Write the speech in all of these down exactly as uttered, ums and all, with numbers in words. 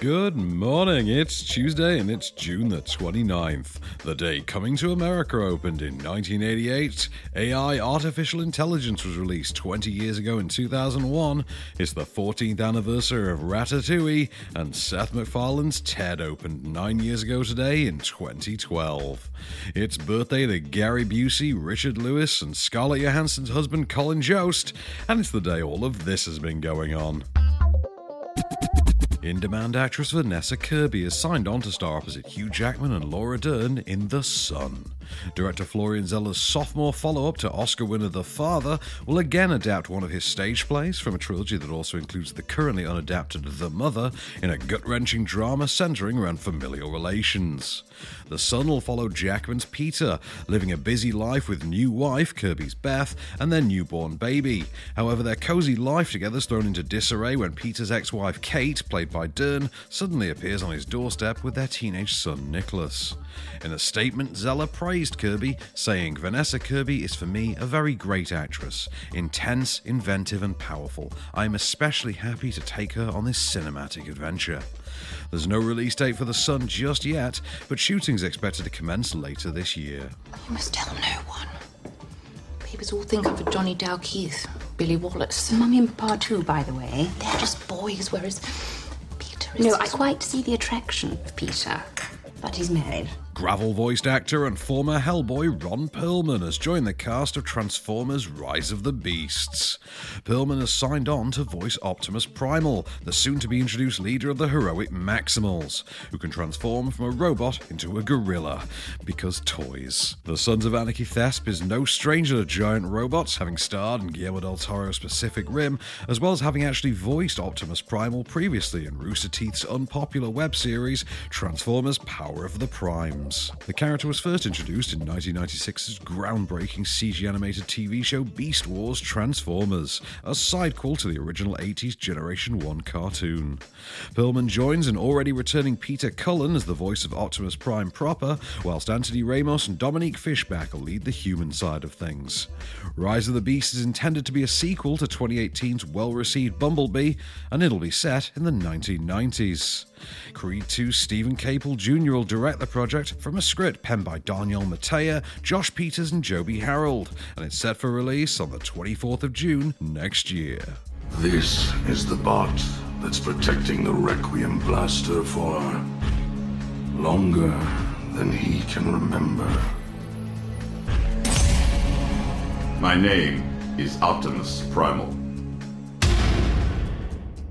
Good morning, it's Tuesday and it's June the twenty-ninth, the day Coming to America opened in nineteen eighty-eight, A I Artificial Intelligence was released twenty years ago in two thousand one, it's the fourteenth anniversary of Ratatouille, and Seth MacFarlane's TED opened nine years ago today in twenty twelve. It's birthday to Gary Busey, Richard Lewis and Scarlett Johansson's husband Colin Jost, and it's the day all of this has been going on. In-demand actress Vanessa Kirby has signed on to star opposite Hugh Jackman and Laura Dern in The Son. Director Florian Zeller's sophomore follow-up to Oscar winner The Father will again adapt one of his stage plays from a trilogy that also includes the currently unadapted The Mother in a gut-wrenching drama centering around familial relations. The Son will follow Jackman's Peter, living a busy life with new wife Kirby's Beth and their newborn baby. However, their cozy life together is thrown into disarray when Peter's ex-wife Kate, played by By Dern, suddenly appears on his doorstep with their teenage son Nicholas. In a statement, Zeller praised Kirby, saying, "Vanessa Kirby is for me a very great actress. Intense, inventive and powerful. I am especially happy to take her on this cinematic adventure." There's no release date for The Son just yet, but shooting's expected to commence later this year. "You must tell no one. Papers all think I'm for Johnny Dalkeith, Billy Wallace. Mummy and Pa too, by the way. They're just boys, whereas... No, I quite see the attraction of Peter, but he's married." Gravel-voiced actor and former Hellboy Ron Perlman has joined the cast of Transformers Rise of the Beasts. Perlman has signed on to voice Optimus Primal, the soon-to-be-introduced leader of the heroic Maximals, who can transform from a robot into a gorilla, because toys. The Sons of Anarchy Thesp is no stranger to giant robots, having starred in Guillermo del Toro's Pacific Rim, as well as having actually voiced Optimus Primal previously in Rooster Teeth's unpopular web series Transformers Power of the Primes. The character was first introduced in nineteen ninety-six's groundbreaking C G-animated T V show Beast Wars Transformers, a sidequel to the original eighties Generation one cartoon. Perlman joins an already returning Peter Cullen as the voice of Optimus Prime proper, whilst Anthony Ramos and Dominique Fishback will lead the human side of things. Rise of the Beast is intended to be a sequel to twenty eighteen's well-received Bumblebee, and it'll be set in the nineteen nineties. Creed two Stephen Caple Junior will direct the project from a script penned by Daniel Matea, Josh Peters and Joby Harold, and it's set for release on the twenty-fourth of June next year. "This is the bot that's protecting the Requiem blaster for longer than he can remember. My name is Optimus Primal."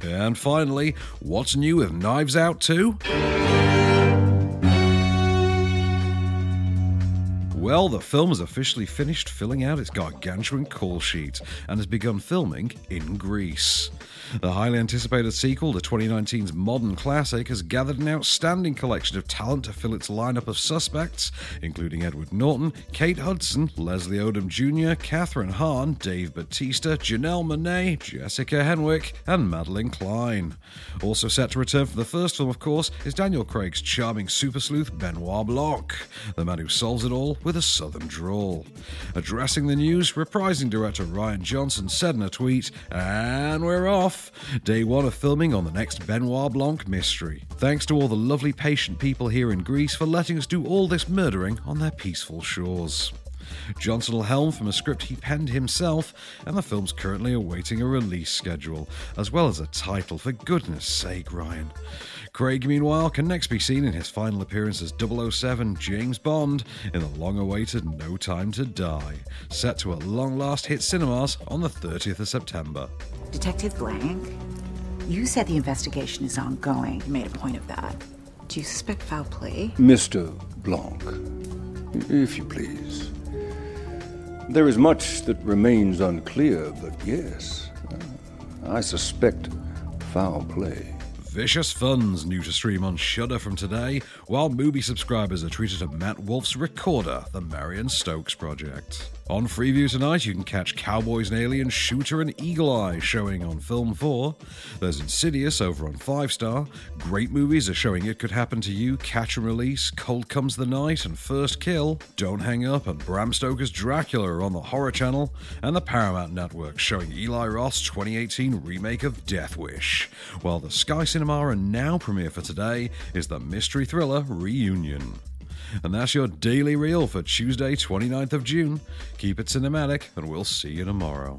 And finally, what's new with Knives Out two? Well, the film has officially finished filling out its gargantuan call sheet and has begun filming in Greece. The highly anticipated sequel to twenty nineteen's modern classic has gathered an outstanding collection of talent to fill its lineup of suspects, including Edward Norton, Kate Hudson, Leslie Odom Junior, Catherine Hahn, Dave Bautista, Janelle Monáe, Jessica Henwick, and Madeline Klein. Also set to return for the first film, of course, is Daniel Craig's charming super sleuth Benoit Blanc, the man who solves it all with a southern drawl. Addressing the news, reprising director Ryan Johnson said in a tweet, "And we're off! Day one of filming on the next Benoit Blanc mystery. Thanks to all the lovely patient people here in Greece for letting us do all this murdering on their peaceful shores." Johnson will helm from a script he penned himself, and the film's currently awaiting a release schedule, as well as a title, for goodness sake, Ryan. Craig, meanwhile, can next be seen in his final appearance as double oh seven James Bond in the long-awaited No Time to Die, set to at long last hit cinemas on the thirtieth of September. Detective Blank, you said the investigation is ongoing. You made a point of that. Do you suspect foul play? Mister Blanc, if you please. There is much that remains unclear, but yes, I suspect foul play. Vicious Fun's new to stream on Shudder from today, while movie subscribers are treated to Matt Wolf's Recorder, the Marion Stokes project. On Freeview tonight, you can catch Cowboys and Aliens, Shooter and Eagle Eye showing on Film four. There's Insidious over on five star. Great movies are showing It Could Happen to You, Catch and Release, Cold Comes the Night and First Kill. Don't Hang Up and Bram Stoker's Dracula are on the Horror Channel, and the Paramount Network showing Eli Roth's twenty eighteen remake of Death Wish. While the Sky Cinema and Now premiere for today is the mystery thriller Reunion. And that's your Daily Reel for Tuesday, twenty-ninth of June. Keep it cinematic, and we'll see you tomorrow.